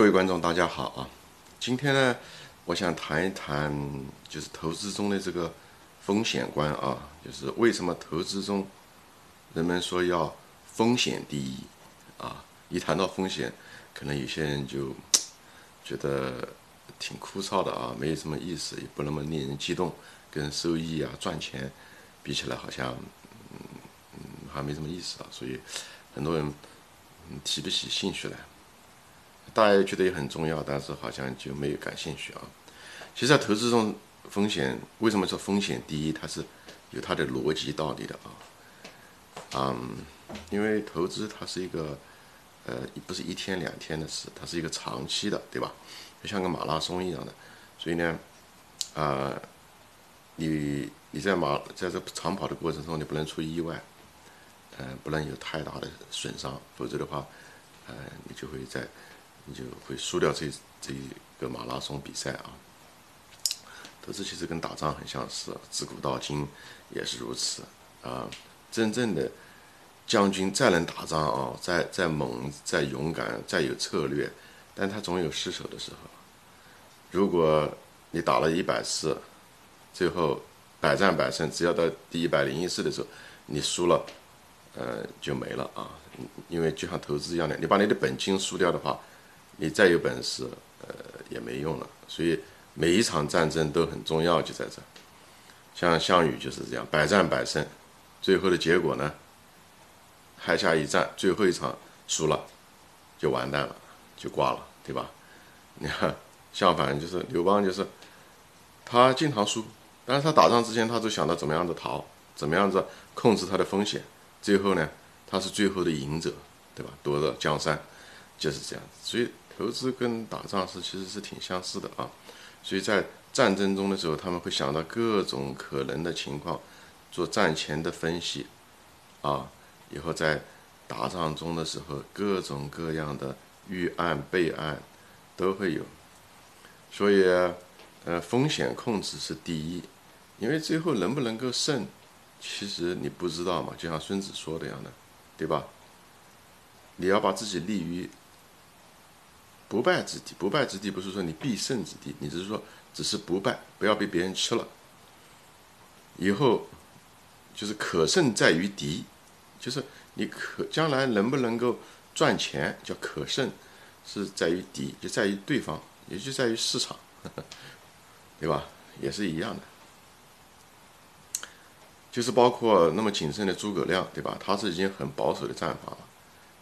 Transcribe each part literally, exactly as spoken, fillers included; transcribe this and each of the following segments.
各位观众，大家好啊！今天呢，我想谈一谈，就是投资中的这个风险观啊，就是为什么投资中人们说要风险第一啊？一谈到风险，可能有些人就觉得挺枯燥的啊，没有什么意思，也不那么令人激动，跟收益啊、赚钱比起来，好像嗯嗯还没什么意思啊，所以很多人提不起兴趣来。 大家觉得也很重要，但是好像就没有感兴趣啊。其实，在投资中，风险为什么说风险第一？它是有它的逻辑道理的啊。嗯，因为投资它是一个呃，不是一天两天的事，它是一个长期的，对吧？就像个马拉松一样的。所以呢，啊、呃，你你在马在这长跑的过程中，你不能出意外，嗯、呃，不能有太大的损伤，否则的话，呃，你就会在。 你就会输掉这这一个马拉松比赛啊！投资其实跟打仗很相似，自古到今也是如此啊。真正的将军再能打仗啊，再再猛、再勇敢、再有策略，但他总有失手的时候。如果你打了一百次，最后百战百胜，只要到第一百零一次的时候，你输了，呃，就没了啊！因为就像投资一样的，你把你的本金输掉的话。 你再有本事，呃，也没用了。所以每一场战争都很重要，就在这。像项羽就是这样，百战百胜，最后的结果呢，垓下一战，最后一场输了，就完蛋了，就挂了，对吧？你看，相反就是刘邦，就是他经常输，但是他打仗之前，他都想到怎么样子逃，怎么样子控制他的风险。最后呢，他是最后的赢者，对吧？夺得江山，就是这样子。所以。 投资跟打仗是其实是挺相似的啊，所以在战争中的时候，他们会想到各种可能的情况，做战前的分析，啊，以后在打仗中的时候，各种各样的预案备案都会有，所以呃，风险控制是第一，因为最后能不能够胜，其实你不知道嘛，就像孙子说的样的，对吧？你要把自己立于。 不败之地，不败之地不是说你必胜之地，你只是说只是不败，不要被别人吃了。以后就是可胜在于敌，就是你可将来能不能够赚钱叫可胜，是在于敌，就在于对方，也就在于市场，呵呵对吧？也是一样的，就是包括那么谨慎的诸葛亮，对吧？他是已经很保守的战法了，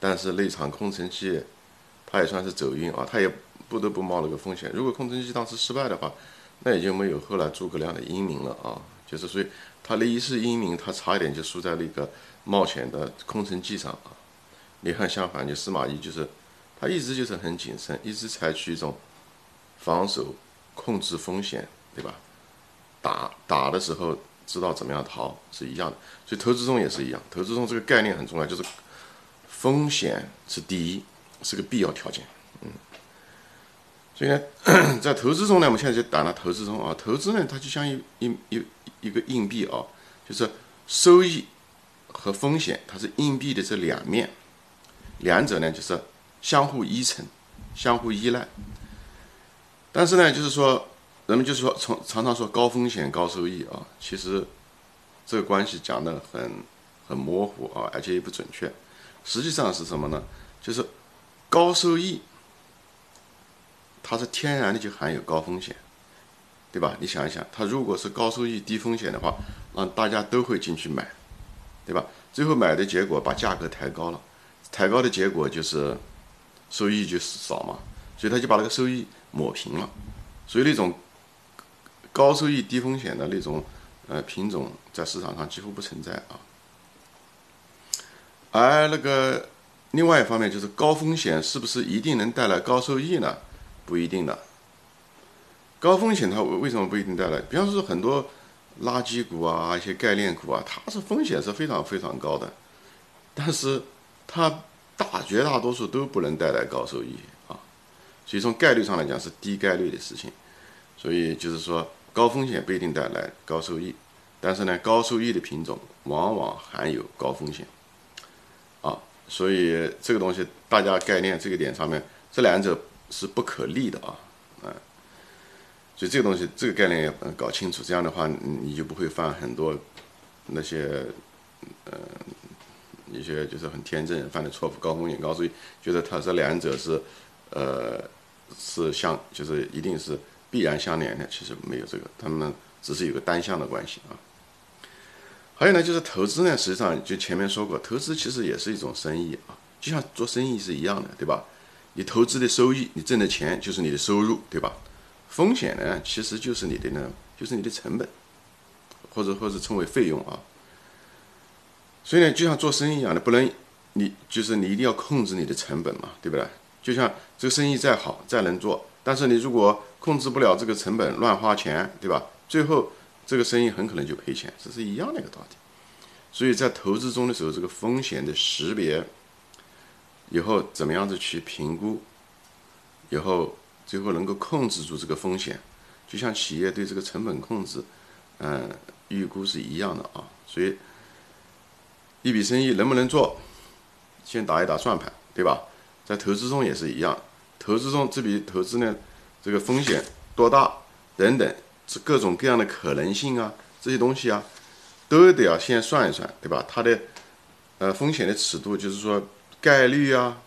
但是那场空城计。 他也算是走运啊，他也不得不冒了个风险。如果空城计当时失败的话，那也就没有后来诸葛亮的英明了啊。就是所以他那一世英明，他差一点就输在那个冒险的空城计上啊。你看，相反就司马懿，就是他一直就是很谨慎，一直采取一种防守、控制风险，对吧？打打的时候知道怎么样逃是一样的，所以投资中也是一样。投资中这个概念很重要，就是风险是第一。 是个必要条件，嗯，所以呢，在投资中呢，我们现在就打了投资中啊，投资呢，它就像一一一一个硬币啊，就是收益和风险，它是硬币的这两面，两者呢就是相互依存、相互依赖。但是呢，就是说，人们就是说，从常常说高风险高收益啊，其实这个关系讲得很很模糊啊，而且也不准确。实际上是什么呢？就是。 高收益，它是天然的就含有高风险，对吧？你想一想，它如果是高收益低风险的话，让大家都会进去买，对吧？最后买的结果把价格抬高了，抬高的结果就是收益就少嘛，所以他就把那个收益抹平了。所以那种高收益低风险的那种呃品种在市场上几乎不存在啊，而那个。 另外一方面就是高风险是不是一定能带来高收益呢？不一定的。高风险它为什么不一定带来？比方说很多垃圾股啊、一些概念股啊，它是风险是非常非常高的，但是它大绝大多数都不能带来高收益啊。所以从概率上来讲是低概率的事情。所以就是说高风险不一定带来高收益，但是呢，高收益的品种往往含有高风险。 所以这个东西，大家概念这个点上面，这两者是不可逆的啊，哎、嗯，所以这个东西，这个概念要搞清楚，这样的话你就不会犯很多那些呃一些就是很天真人犯的错误，高风险高收益，觉得它这两者是呃是相，就是一定是必然相连的，其实没有这个，他们只是有个单向的关系啊。还有呢，就是投资呢，实际上就前面说过，投资其实也是一种生意啊，就像做生意是一样的，对吧？你投资的收益，你挣的钱就是你的收入，对吧？风险呢，其实就是你的呢，就是你的成本，或者或者称为费用啊。所以呢，就像做生意一样的，不能你就是你一定要控制你的成本嘛，对不对？就像这个生意再好再能做，但是你如果控制不了这个成本，乱花钱，对吧？最后这个生意很可能就赔钱，这是一样的一个道理。所以在投资中的时候，这个风险的识别，以后怎么样子去评估，以后最后能够控制住这个风险，就像企业对这个成本控制，嗯、呃，预估是一样的啊。所以一笔生意能不能做，先打一打算盘，对吧？在投资中也是一样，投资中这笔投资呢，这个风险多大等等，这各种各样的可能性啊，这些东西啊，都得要先算一算，对吧？它的呃风险的尺度，就是说概率啊，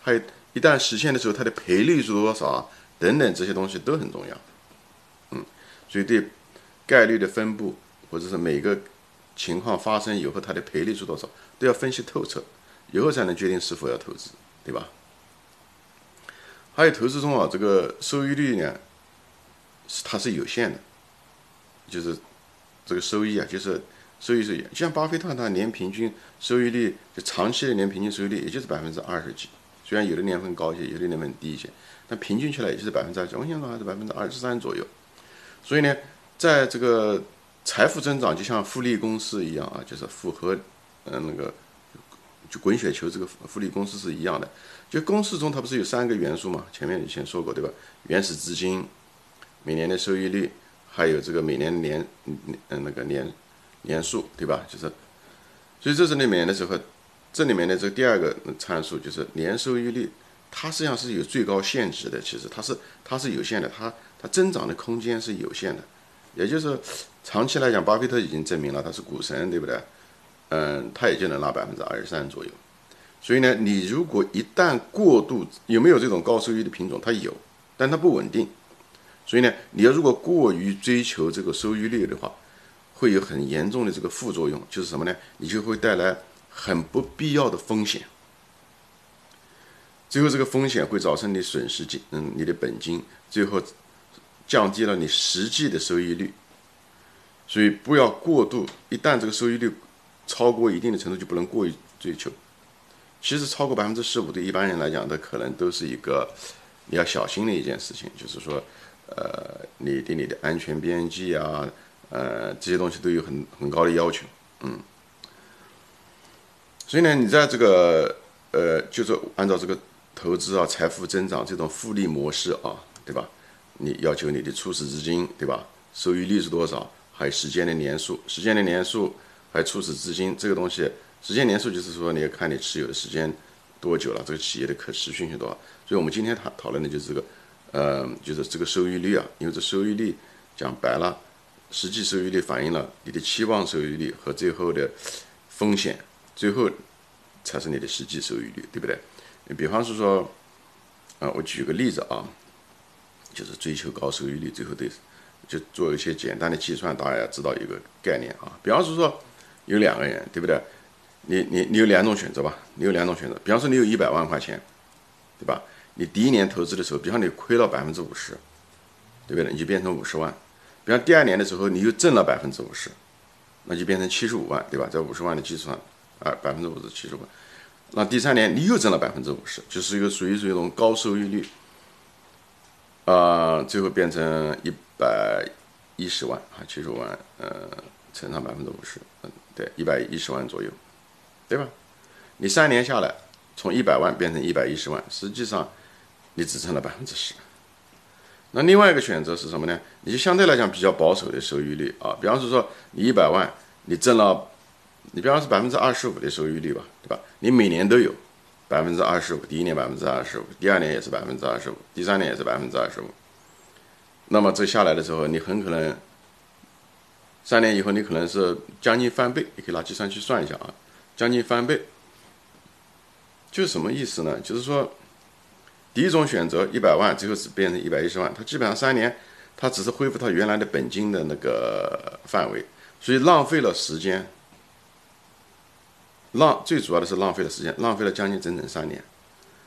还有一旦实现的时候它的赔率是多少啊，等等，这些东西都很重要。嗯，所以对概率的分布，或者是每个情况发生以后它的赔率是多少，都要分析透彻，以后才能决定是否要投资，对吧？还有投资中啊，这个收益率呢，它是有限的，就是这个收益啊，就是收益是有，就像巴菲特他年平均收益率，就长期的年平均收益率也就是百分之二十几，虽然有的年份高一些，有的年份低一些，但平均起来也就是百分之二十，我想说还是百分之二十三左右。所以呢，在这个财富增长就像复利公式一样啊，就是符合嗯那个就滚雪球这个复利公式是一样的。就公式中它不是有三个元素嘛？前面以前说过对吧？原始资金、每年的收益率，还有这个每年年嗯那个年年数，对吧？就是，所以这是里面的时候，这里面的这第二个参数就是年收益率，它实际上是有最高限值的。其实它是它是有限的，它它增长的空间是有限的。也就是长期来讲，巴菲特已经证明了他是股神，对不对？嗯，他也就能拿百分之二十三左右。所以呢，你如果一旦过度，有没有这种高收益的品种？它有，但它不稳定。所以呢，你要如果过于追求这个收益率的话，会有很严重的这个副作用，就是什么呢？你就会带来很不必要的风险。最后这个风险会造成你损失金，嗯，你的本金，最后降低了你实际的收益率。所以不要过度，一旦这个收益率超过一定的程度，就不能过于追求。其实超过百分之十五，对一般人来讲，的可能都是一个你要小心的一件事情，就是说，呃，你对你的安全边际啊，呃，这些东西都有很很高的要求，嗯。所以呢，你在这个呃，就是按照这个投资啊、财富增长这种复利模式啊，对吧？你要求你的初始资金，对吧？收益率是多少？还有时间的年数，时间的年数，还有初始资金这个东西。时间年数就是说，你要看你持有的时间多久了，这个企业的可持续性多少。所以我们今天讨讨论的就是这个，呃，就是这个收益率啊，因为这收益率讲白了，实际收益率反映了你的期望收益率和最后的风险，最后才是你的实际收益率，对不对？比方是说，啊、呃，我举个例子啊，就是追求高收益率，最后对就做一些简单的计算，大家知道一个概念啊。比方是说，有两个人，对不对？你你你有两种选择吧，你有两种选择。比方说你有一百万块钱，对吧？你第一年投资的时候，比方你亏了百分之五十，对不对？你就变成五十万。比方第二年的时候，你又挣了百分之五十，那就变成七十五万，对吧？在五十万的基础上，啊，百分之五十七十万。那第三年你又挣了百分之五十，就是一个属于是一种高收益率，啊、呃，最后变成一百一十万啊，七十五万，呃，乘上百分之五十，嗯，对，一百一十万左右。对吧？你三年下来，从一百万变成一百一十万，实际上你只剩了百分之十。那另外一个选择是什么呢？你就相对来讲比较保守的收益率啊，比方是说你一百万，你挣了，你比方是百分之二十五的收益率吧，对吧？你每年都有百分之二十五，第一年百分之二十五，第二年也是百分之二十五，第三年也是百分之二十五。那么这下来的时候，你很可能三年以后，你可能是将近翻倍。你可以拿计算器算一下啊，将近翻倍，就是什么意思呢？就是说，第一种选择一百万，最后只变成一百一十万，它基本上三年，它只是恢复它原来的本金的那个范围，所以浪费了时间。浪最主要的是浪费了时间，浪费了将近整整三年。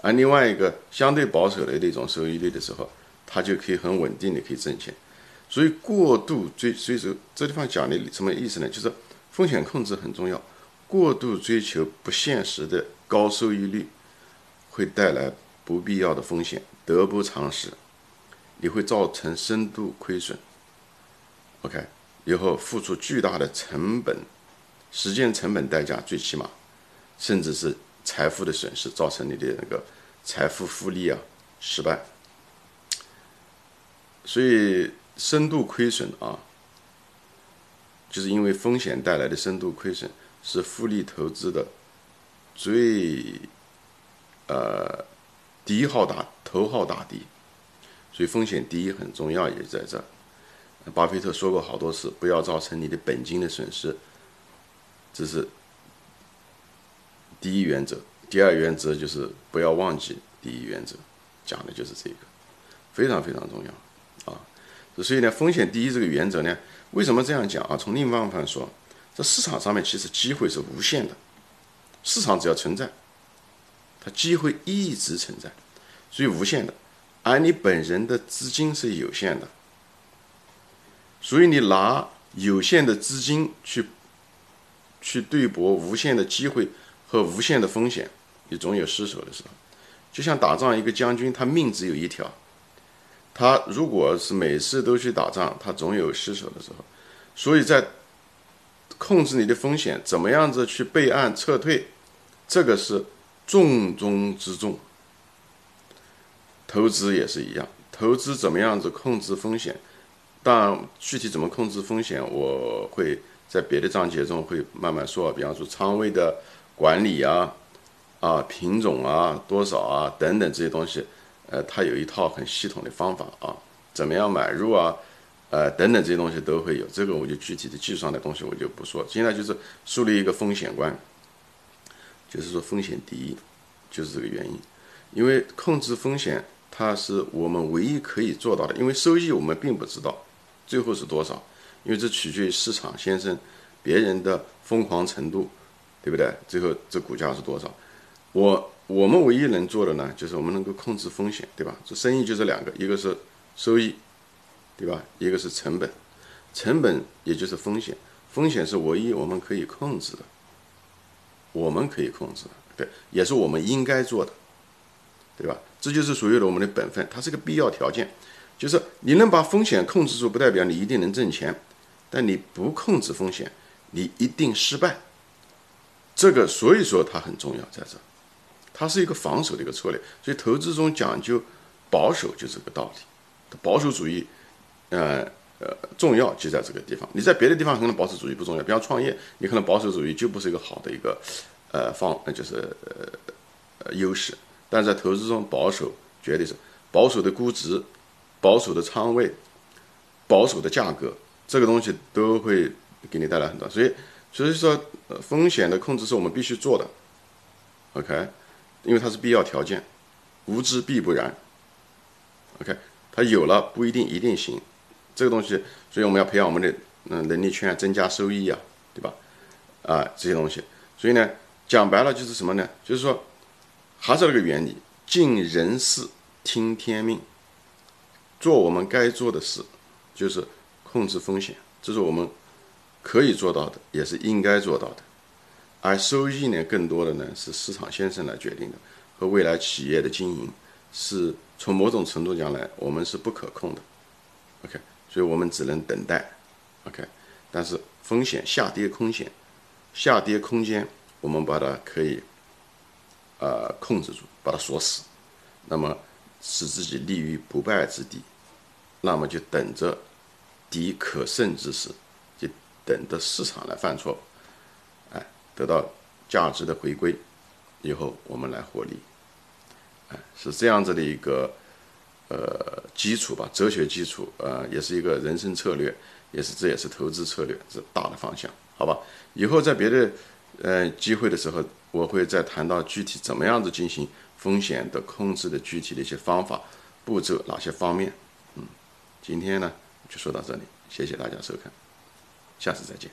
而另外一个相对保守的那种收益率的时候，它就可以很稳定的可以挣钱。所以过度追追求这地方讲的什么意思呢？就是风险控制很重要，过度追求不现实的高收益率会带来不必要的风险，得不偿失，也会造成深度亏损。 OK， 以后付出巨大的成本，时间成本代价，最起码，甚至是财富的损失，造成你的那个财富复利啊失败。所以深度亏损啊，就是因为风险带来的深度亏损，是复利投资的最呃第号大头号大敌。所以风险第一很重要，也在这。巴菲特说过好多次，不要造成你的本金的损失。这是第一原则，第二原则就是不要忘记第一原则，讲的就是这个，非常非常重要啊。所以呢，风险第一这个原则呢，为什么这样讲啊？从另一方面说，在市场上面其实机会是无限的，市场只要存在，它机会一直存在，所以无限的。而你本人的资金是有限的，所以你拿有限的资金去。去对搏无限的机会和无限的风险，你总有失手的时候。就像打仗，一个将军他命只有一条，他如果是每次都去打仗，他总有失手的时候。所以在控制你的风险，怎么样子去备案撤退，这个是重中之重。投资也是一样，投资怎么样子控制风险，但具体怎么控制风险，我会。在别的章节中会慢慢说，比方说仓位的管理啊、啊品种啊、多少啊等等这些东西，呃，它有一套很系统的方法啊，怎么样买入啊，呃等等这些东西都会有。这个我就具体的技术上的东西我就不说。现在就是树立一个风险观，就是说风险第一，就是这个原因。因为控制风险它是我们唯一可以做到的，因为收益我们并不知道最后是多少。因为这取决于市场先生、别人的疯狂程度，对不对？最后这股价是多少？我我们唯一能做的呢，就是我们能够控制风险，对吧？这生意就这两个，一个是收益，对吧？一个是成本，成本也就是风险，风险是唯一我们可以控制的，我们可以控制的，对，也是我们应该做的，对吧？这就是所谓的我们的本分，它是个必要条件，就是你能把风险控制住，不代表你一定能挣钱。但你不控制风险，你一定失败。这个所以说它很重要，在这，它是一个防守的一个策略。所以投资中讲究保守，就这个道理。保守主义，呃呃，重要就在这个地方。你在别的地方可能保守主义不重要，比方创业，你可能保守主义就不是一个好的一个呃方，就是呃优势。但在投资中，保守绝对是保守的估值、保守的仓位、保守的价格。这个东西都会给你带来很多，所以所以说、呃、风险的控制是我们必须做的 ，OK， 因为它是必要条件，无知必不然 ，OK， 它有了不一定一定行，这个东西，所以我们要培养我们的嗯、呃、能力圈，增加收益啊，对吧？啊、呃、这些东西，所以呢，讲白了就是什么呢？就是说，还是那个原理，尽人事，听天命，做我们该做的事，就是。控制风险，这是我们可以做到的，也是应该做到的。而收益呢，更多的呢是市场先生来决定的，和未来企业的经营是从某种程度讲来，我们是不可控的。OK， 所以我们只能等待。OK， 但是风险下跌空间，下跌空间我们把它可以呃控制住，把它锁死，那么使自己立于不败之地，那么就等着。敌可胜之时，就等着市场来犯错，哎，得到价值的回归，以后我们来获利，啊，是这样子的一个呃基础吧，哲学基础，呃，也是一个人生策略，也是这也是投资策略，是大的方向，好吧？以后在别的呃机会的时候，我会再谈到具体怎么样子进行风险的控制的具体的一些方法、步骤，哪些方面。嗯，今天呢就说到这里，谢谢大家收看，下次再见。